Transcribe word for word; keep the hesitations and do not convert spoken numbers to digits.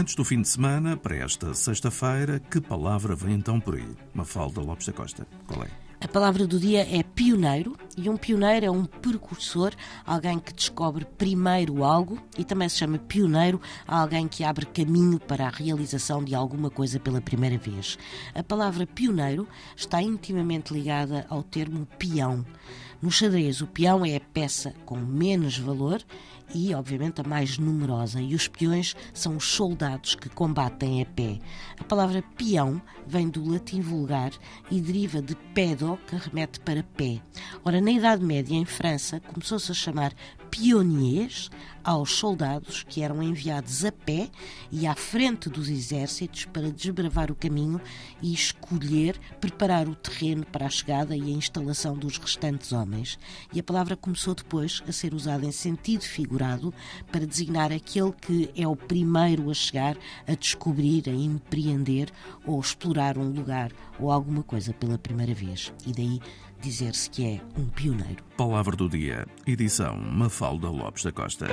Antes do fim de semana, para esta sexta-feira, que palavra vem então por aí? Mafalda Lopes da Costa, qual é? A palavra do dia é pioneiro, e um pioneiro é um precursor, alguém que descobre primeiro algo, e também se chama pioneiro alguém que abre caminho para a realização de alguma coisa pela primeira vez. A palavra pioneiro está intimamente ligada ao termo peão. No xadrez, o peão é a peça com menos valor e, obviamente, a mais numerosa, e os peões são os soldados que combatem a pé. A palavra peão vem do latim vulgar e deriva de pedo, que remete para pé. Ora, na Idade Média, em França, começou-se a chamar pionniers aos soldados que eram enviados a pé e à frente dos exércitos para desbravar o caminho e escolher, preparar o terreno para a chegada e a instalação dos restantes homens. E a palavra começou depois a ser usada em sentido figurado para designar aquele que é o primeiro a chegar, a descobrir, a empreender ou explorar um lugar ou alguma coisa pela primeira vez. E daí dizer-se que é um pioneiro. Palavra do dia, edição Mafalda Lopes da Costa.